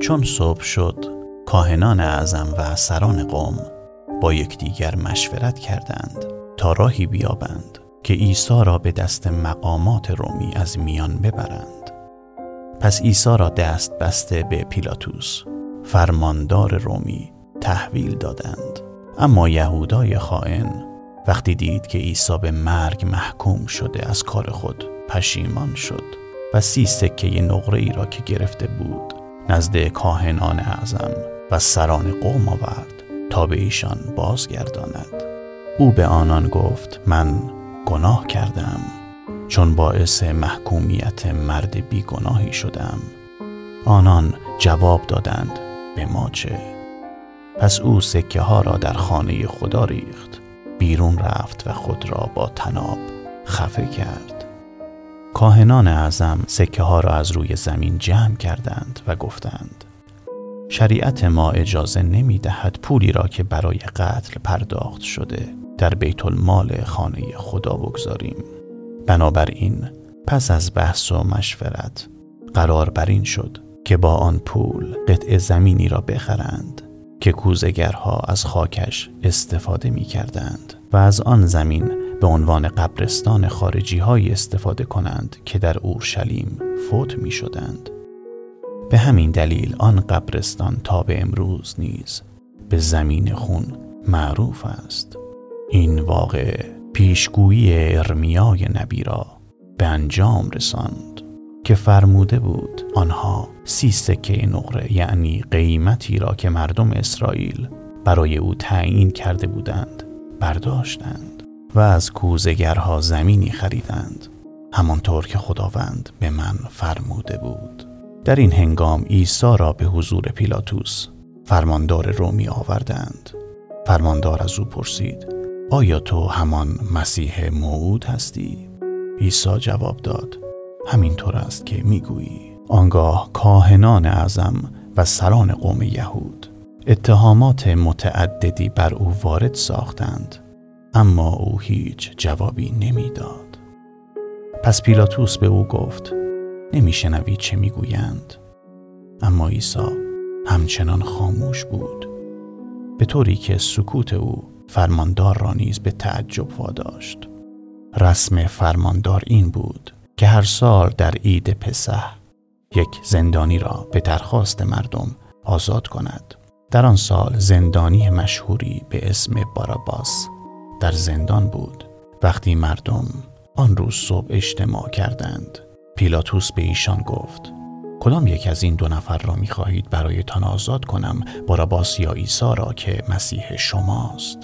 چون صبح شد، کاهنان اعظم و سران قوم با یکدیگر مشورت کردند تا راهی بیابند که عیسی را به دست مقامات رومی از میان ببرند. پس عیسی را دست بسته به پیلاتوس، فرماندار رومی، تحویل دادند. اما یهودای خائن وقتی دید که عیسی به مرگ محکوم شده، از کار خود پشیمان شد و 30 سکه نقره‌ای را که گرفته بود نزد کاهنان اعظم و سران قوم آورد تا به ایشان بازگرداند. او به آنان گفت: من گناه کردم، چون باعث محکومیت مرد بیگناهی شدم. آنان جواب دادند: به ما چه؟ پس او سکه ها را در خانه خدا ریخت، بیرون رفت و خود را با طناب خفه کرد. کاهنان اعظم سکه ها را از روی زمین جمع کردند و گفتند: شریعت ما اجازه نمی دهد پولی را که برای قتل پرداخت شده در بیت المال خانه خدا بگذاریم. بنابراین پس از بحث و مشورت قرار بر این شد که با آن پول قطع زمینی را بخرند که کوزه‌گرها از خاکش استفاده می کردند و از آن زمین به عنوان قبرستان خارجی های استفاده کنند که در اورشلیم فوت می شدند. به همین دلیل آن قبرستان تا به امروز نیز به زمین خون معروف است. این واقع پیشگویی ارمیای نبی را به انجام رساند که فرموده بود: آنها 30 سکه نقره، یعنی قیمتی را که مردم اسرائیل برای او تعیین کرده بودند، برداشتند و از کوزه‌گرها زمینی خریدند، همانطور که خداوند به من فرموده بود. در این هنگام عیسی را به حضور پیلاتوس، فرماندار رومی، آوردند. فرماندار از او پرسید: آیا تو همان مسیح موعود هستی؟ عیسی جواب داد: همینطور است که میگویی. آنگاه کاهنان اعظم و سران قوم یهود اتهامات متعددی بر او وارد ساختند، اما او هیچ جوابی نمیداد. پس پیلاتوس به او گفت: نمیشنوی چه میگویند؟ اما عیسی همچنان خاموش بود، به طوری که سکوت او فرماندار را نیز به تعجب واداشت. رسم فرماندار این بود که هر سال در عید پسح یک زندانی را به درخواست مردم آزاد کند. در آن سال زندانی مشهوری به اسم باراباس در زندان بود. وقتی مردم آن روز صبح اجتماع کردند، پیلاتوس به ایشان گفت: کدام یک از این 2 نفر را می‌خواهید برایتان آزاد کنم، باراباس یا عیسی را که مسیح شماست؟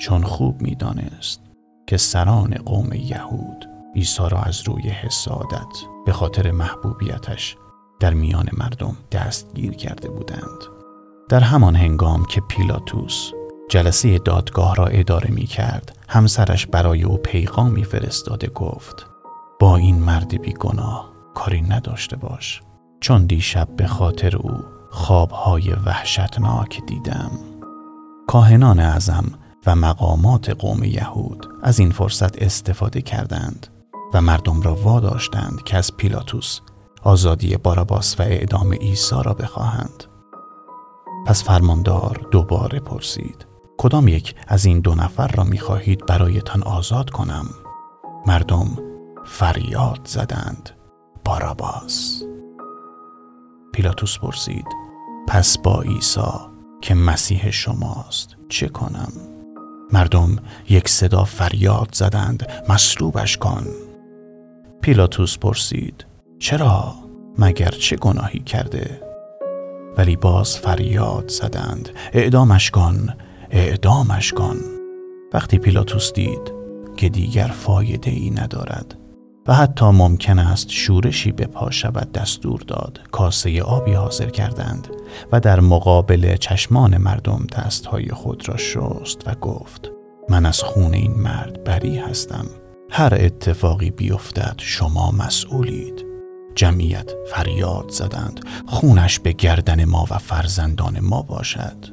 چون خوب می‌دانست که سران قوم یهود عیسی را از روی حسادت به خاطر محبوبیتش در میان مردم دستگیر کرده بودند. در همان هنگام که پیلاتوس جلسه دادگاه را اداره می‌کرد، همسرش برای او پیغامی فرستاده گفت: با این مرد بیگناه کاری نداشته باش، چون دیشب به خاطر او خوابهای وحشتناک دیدم. کاهنان اعظم و مقامات قوم یهود از این فرصت استفاده کردند و مردم را واداشتند که از پیلاتوس آزادی باراباس و اعدام عیسی را بخواهند. پس فرماندار دوباره پرسید: کدام یک از این 2 نفر را می‌خواهید برایتان آزاد کنم؟ مردم فریاد زدند: باراباس. پیلاتوس پرسید: پس با عیسی که مسیح شماست چه کنم؟ مردم یک صدا فریاد زدند: مصلوبش کن. پیلاتوس پرسید: چرا؟ مگر چه گناهی کرده؟ ولی باز فریاد زدند: اعدامش کن، اعدامش کن. وقتی پیلاتوس دید که دیگر فایده ای ندارد و حتی ممکن است شورشی به پا شود، دستور داد کاسه آبی حاضر کردند و در مقابل چشمان مردم دستهای خود را شست و گفت: من از خون این مرد بری هستم. هر اتفاقی بیفتد شما مسئولید. جمعیت فریاد زدند: خونش به گردن ما و فرزندان ما باشد.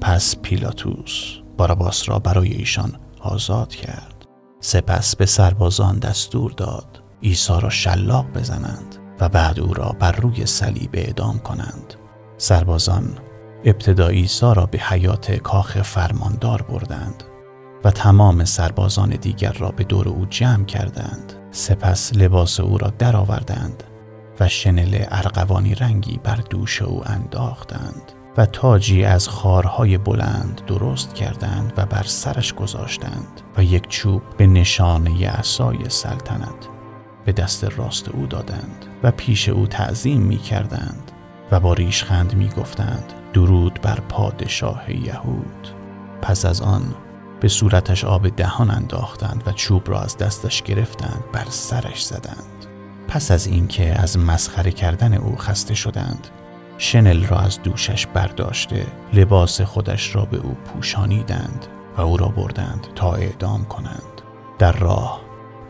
پس پیلاتوس باراباس را برای ایشان آزاد کرد. سپس به سربازان دستور داد عیسی را شلاق بزنند و بعد او را بر روی صلیب اعدام کنند. سربازان ابتدا عیسی را به حیات کاخ فرماندار بردند و تمام سربازان دیگر را به دور او جمع کردند. سپس لباس او را درآوردند و شنل ارغوانی رنگی بر دوش او انداختند و تاجی از خارهای بلند درست کردند و بر سرش گذاشتند و یک چوب به نشانه عصای سلطنت به دست راست او دادند و پیش او تعظیم می کردند و با ریشخند می گفتند درود بر پادشاه یهود. پس از آن به صورتش آب دهان انداختند و چوب را از دستش گرفتند بر سرش زدند. پس از اینکه از مسخره کردن او خسته شدند، شنل را از دوشش برداشته لباس خودش را به او پوشانیدند و او را بردند تا اعدام کنند. در راه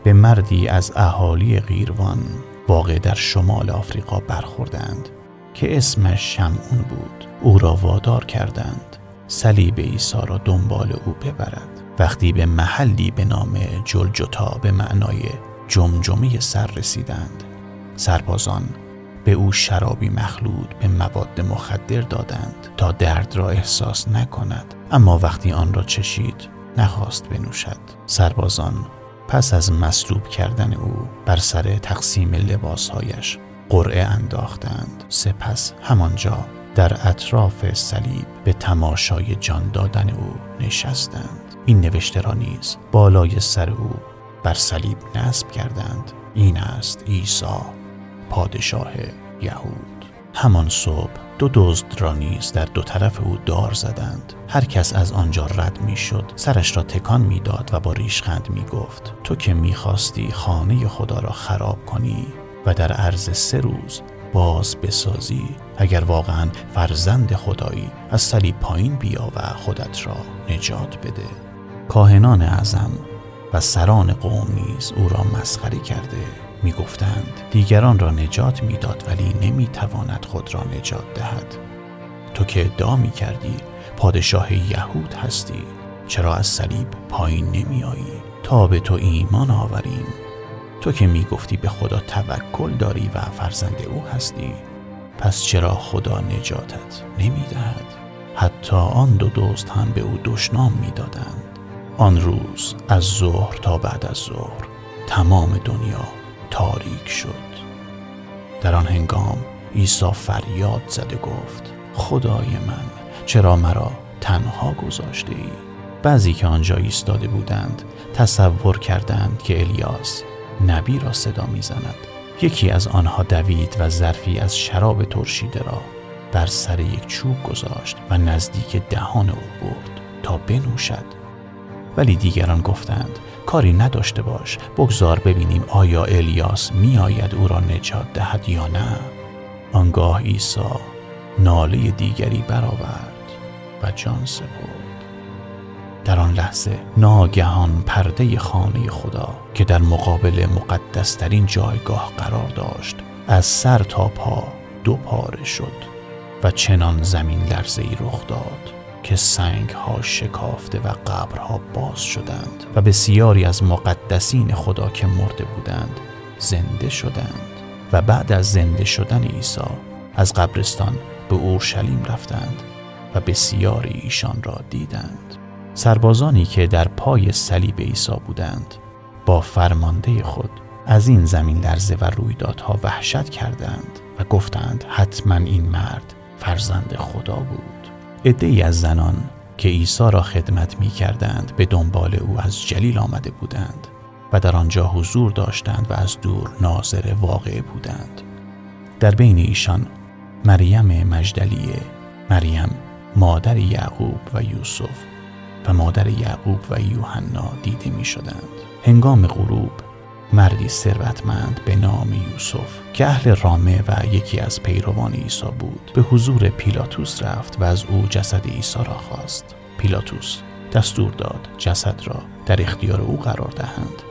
به مردی از اهالی قیروان واقع در شمال آفریقا برخوردند که اسمش شمعون بود. او را وادار کردند صلیب عیسی را دنبال او ببرد. وقتی به محلی به نام جلجتا به معنای جمجمه سر رسیدند، سربازان به او شرابی مخلوط به مواد مخدر دادند تا درد را احساس نکند، اما وقتی آن را چشید نخواست بنوشد. سربازان پس از مصلوب کردن او بر سر تقسیم لباسهایش قرعه انداختند. سپس همانجا در اطراف صلیب به تماشای جان دادن او نشستند. این نوشته را نیز بالای سر او بر صلیب نصب کردند: این است عیسی پادشاه یهود. همان صبح دو دزد را نیز در دو طرف او دار زدند. هر کس از آنجا رد می شد سرش را تکان می داد و با ریشخند می گفت تو که می خواستی خانه خدا را خراب کنی و در عرض 3 روز باز بسازی، اگر واقعا فرزند خدایی از صلیب پایین بیا و خودت را نجات بده. کاهنان اعظم و سران قوم نیز او را مسخره کرده می گفتند دیگران را نجات می داد ولی نمی تواند خود را نجات دهد. تو که ادعا می کردی پادشاه یهود هستی، چرا از صلیب پایین نمی آیی تا به تو ایمان آوریم؟ تو که می گفتی به خدا توکل داری و فرزند او هستی، پس چرا خدا نجاتت نمی دهد؟ حتی آن دو دوست هم به او دشنام می دادند. آن روز از ظهر تا بعد از ظهر تمام دنیا تاریک شد. در آن هنگام عیسی فریاد زده گفت خدای من چرا مرا تنها گذاشته ای؟ بعضی که آنجا ایستاده بودند تصور کردند که الیاس نبی را صدا می زند. یکی از آنها دوید و ظرفی از شراب ترشیده را بر سر یک چوب گذاشت و نزدیک دهان او برد تا بنوشد، ولی دیگران گفتند کاری نداشته باش، بگذار ببینیم آیا الیاس می آید او را نجات دهد یا نه. آنگاه عیسی ناله دیگری برآورد و جان سپرد. در آن لحظه ناگهان پرده خانه خدا که در مقابل مقدس‌ترین جایگاه قرار داشت از سر تا پا 2 پاره شد و چنان زمین لرزه‌ای رخ داد که سنگ‌ها شکافته و قبرها باز شدند و بسیاری از مقدسین خدا که مرده بودند زنده شدند و بعد از زنده شدن عیسی از قبرستان به اورشلیم رفتند و بسیاری ایشان را دیدند. سربازانی که در پای صلیب عیسی بودند با فرمانده خود از این زمین لرزه و رویدادها وحشت کردند و گفتند حتما این مرد فرزند خدا بود. عده‌ای از زنان که عیسی را خدمت می کردند به دنبال او از جلیل آمده بودند و در آنجا حضور داشتند و از دور ناظر واقعه بودند. در بین ایشان مریم مجدلیه، مریم مادر یعقوب و یوسف و مادر یعقوب و یوحنا دیده می شدند. هنگام غروب مردی ثروتمند به نام یوسف که اهل رامه و یکی از پیروان عیسی بود به حضور پیلاتوس رفت و از او جسد عیسی را خواست. پیلاتوس دستور داد جسد را در اختیار او قرار دهند.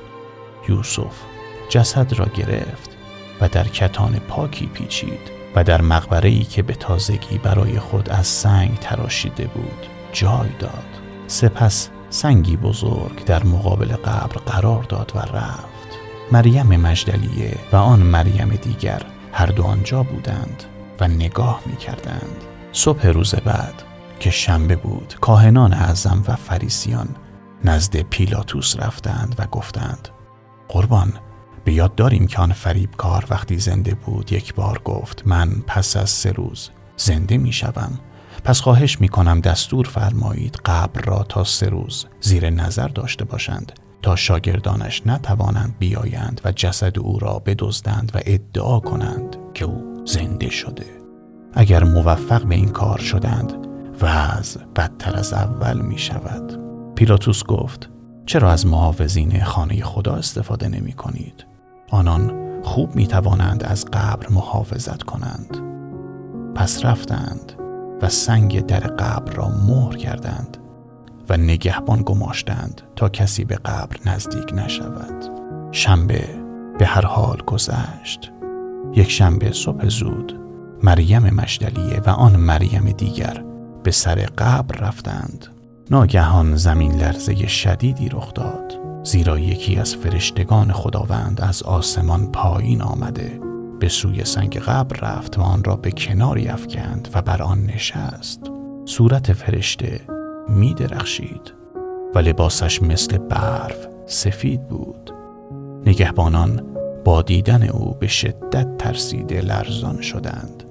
یوسف جسد را گرفت و در کتان پاکی پیچید و در مقبره‌ای که به تازگی برای خود از سنگ تراشیده بود جای داد. سپس سنگی بزرگ در مقابل قبر قرار داد و رفت. مریم مجدلیه و آن مریم دیگر هر دو آنجا بودند و نگاه می کردند. صبح روز بعد که شنبه بود، کاهنان اعظم و فریسیان نزد پیلاتوس رفتند و گفتند: قربان، به یاد داریم که آن فریبکار وقتی زنده بود یک بار گفت من پس از 3 روز زنده می شوم، پس خواهش می کنم دستور فرمایید قبر را تا 3 روز زیر نظر داشته باشند تا شاگردانش نتوانند بیایند و جسد او را بدزدند و ادعا کنند که او زنده شده. اگر موفق به این کار شدند وضع بدتر از اول می شود. پیلاتوس گفت: چرا از محافظین خانه خدا استفاده نمی کنید؟ آنان خوب می توانند از قبر محافظت کنند. پس رفتند و سنگ در قبر را مهر کردند و نگهبان گماشتند تا کسی به قبر نزدیک نشود. شنبه به هر حال گذشت. یک شنبه صبح زود مریم مجدلیه و آن مریم دیگر به سر قبر رفتند. ناگهان زمین لرزه شدیدی رخ داد، زیرا یکی از فرشتگان خداوند از آسمان پایین آمده به سوی سنگ قبر رفت و آن را به کناری افکند و بر آن نشست. صورت فرشته می درخشید و لباسش مثل برف سفید بود. نگهبانان با دیدن او به شدت ترسیده لرزان شدند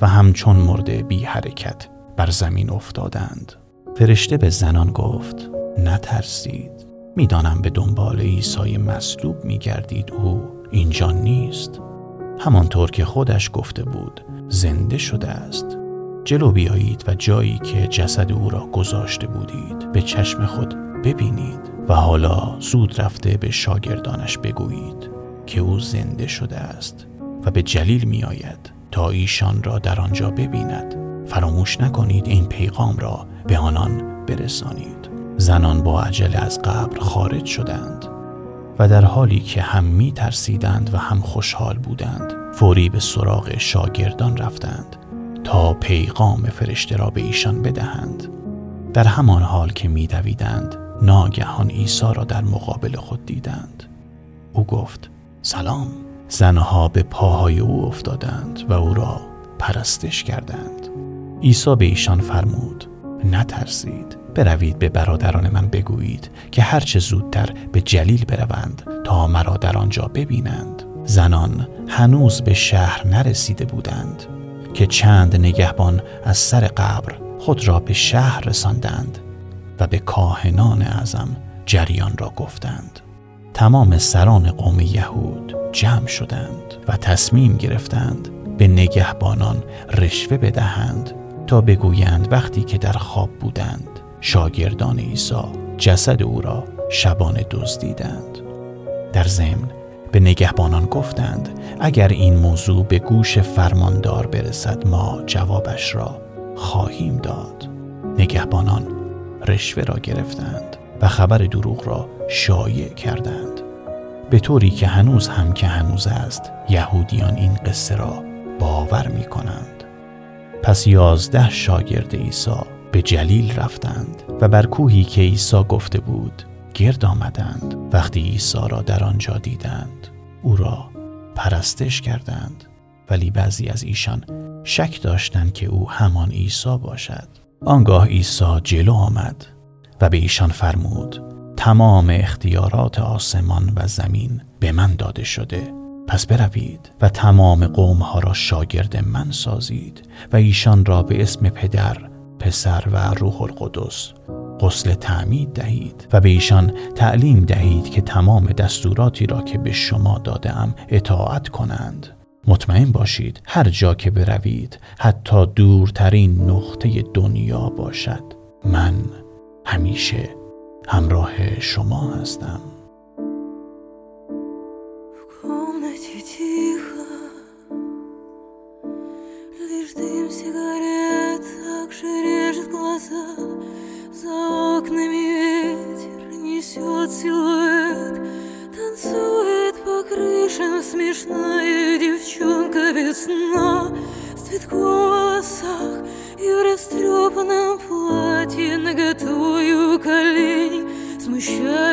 و همچون مرده بی حرکت بر زمین افتادند. فرشته به زنان گفت: نترسید، میدانم به دنبال عیسی مصلوب میگردید، او اینجا نیست. همانطور که خودش گفته بود زنده شده است. جلو بیایید و جایی که جسد او را گذاشته بودید به چشم خود ببینید و حالا زود رفته به شاگردانش بگویید که او زنده شده است و به جلیل میآید تا ایشان را در آنجا ببیند. فراموش نکنید این پیغام را به آنان برسانید. زنان با عجله از قبر خارج شدند و در حالی که هم می ترسیدند و هم خوشحال بودند فوری به سراغ شاگردان رفتند تا پیغام فرشته را به ایشان بدهند. در همان حال که می دویدند ناگهان عیسی را در مقابل خود دیدند. او گفت: سلام. زنها به پاهای او افتادند و او را پرستش کردند. عیسی به ایشان فرمود: نترسید، بروید به برادران من بگویید که هرچه زودتر به جلیل بروند تا مرا در آنجا ببینند. زنان هنوز به شهر نرسیده بودند که چند نگهبان از سر قبر خود را به شهر رساندند و به کاهنان اعظم جریان را گفتند. تمام سران قوم یهود جمع شدند و تصمیم گرفتند به نگهبانان رشوه بدهند تا بگویند وقتی که در خواب بودند شاگردان عیسی جسد او را شبانه دزدیدند. در ضمن به نگهبانان گفتند اگر این موضوع به گوش فرماندار برسد ما جوابش را خواهیم داد. نگهبانان رشوه را گرفتند و خبر دروغ را شایع کردند، به طوری که هنوز هم که هنوز است یهودیان این قصه را باور می کنند. پس 11 شاگرد عیسی به جلیل رفتند و بر کوهی که عیسی گفته بود گرد آمدند. وقتی عیسی را در آنجا دیدند او را پرستش کردند، ولی بعضی از ایشان شک داشتند که او همان عیسی باشد. آنگاه عیسی جلو آمد و به ایشان فرمود: تمام اختیارات آسمان و زمین به من داده شده، پس بروید و تمام قومها را شاگرد من سازید و ایشان را به اسم پدر، پسر و روح القدس غسل تعمید دهید و به ایشان تعلیم دهید که تمام دستوراتی را که به شما داده‌ام اطاعت کنند. مطمئن باشید هر جا که بروید، حتی دورترین نقطه دنیا باشد، من همیشه همراه شما هستم. За окнами ветер несет силуэт, танцует по крышам смешная девчонка без сна, с цветком в волосах и в растрепанном платье, наготове у коленей смущает.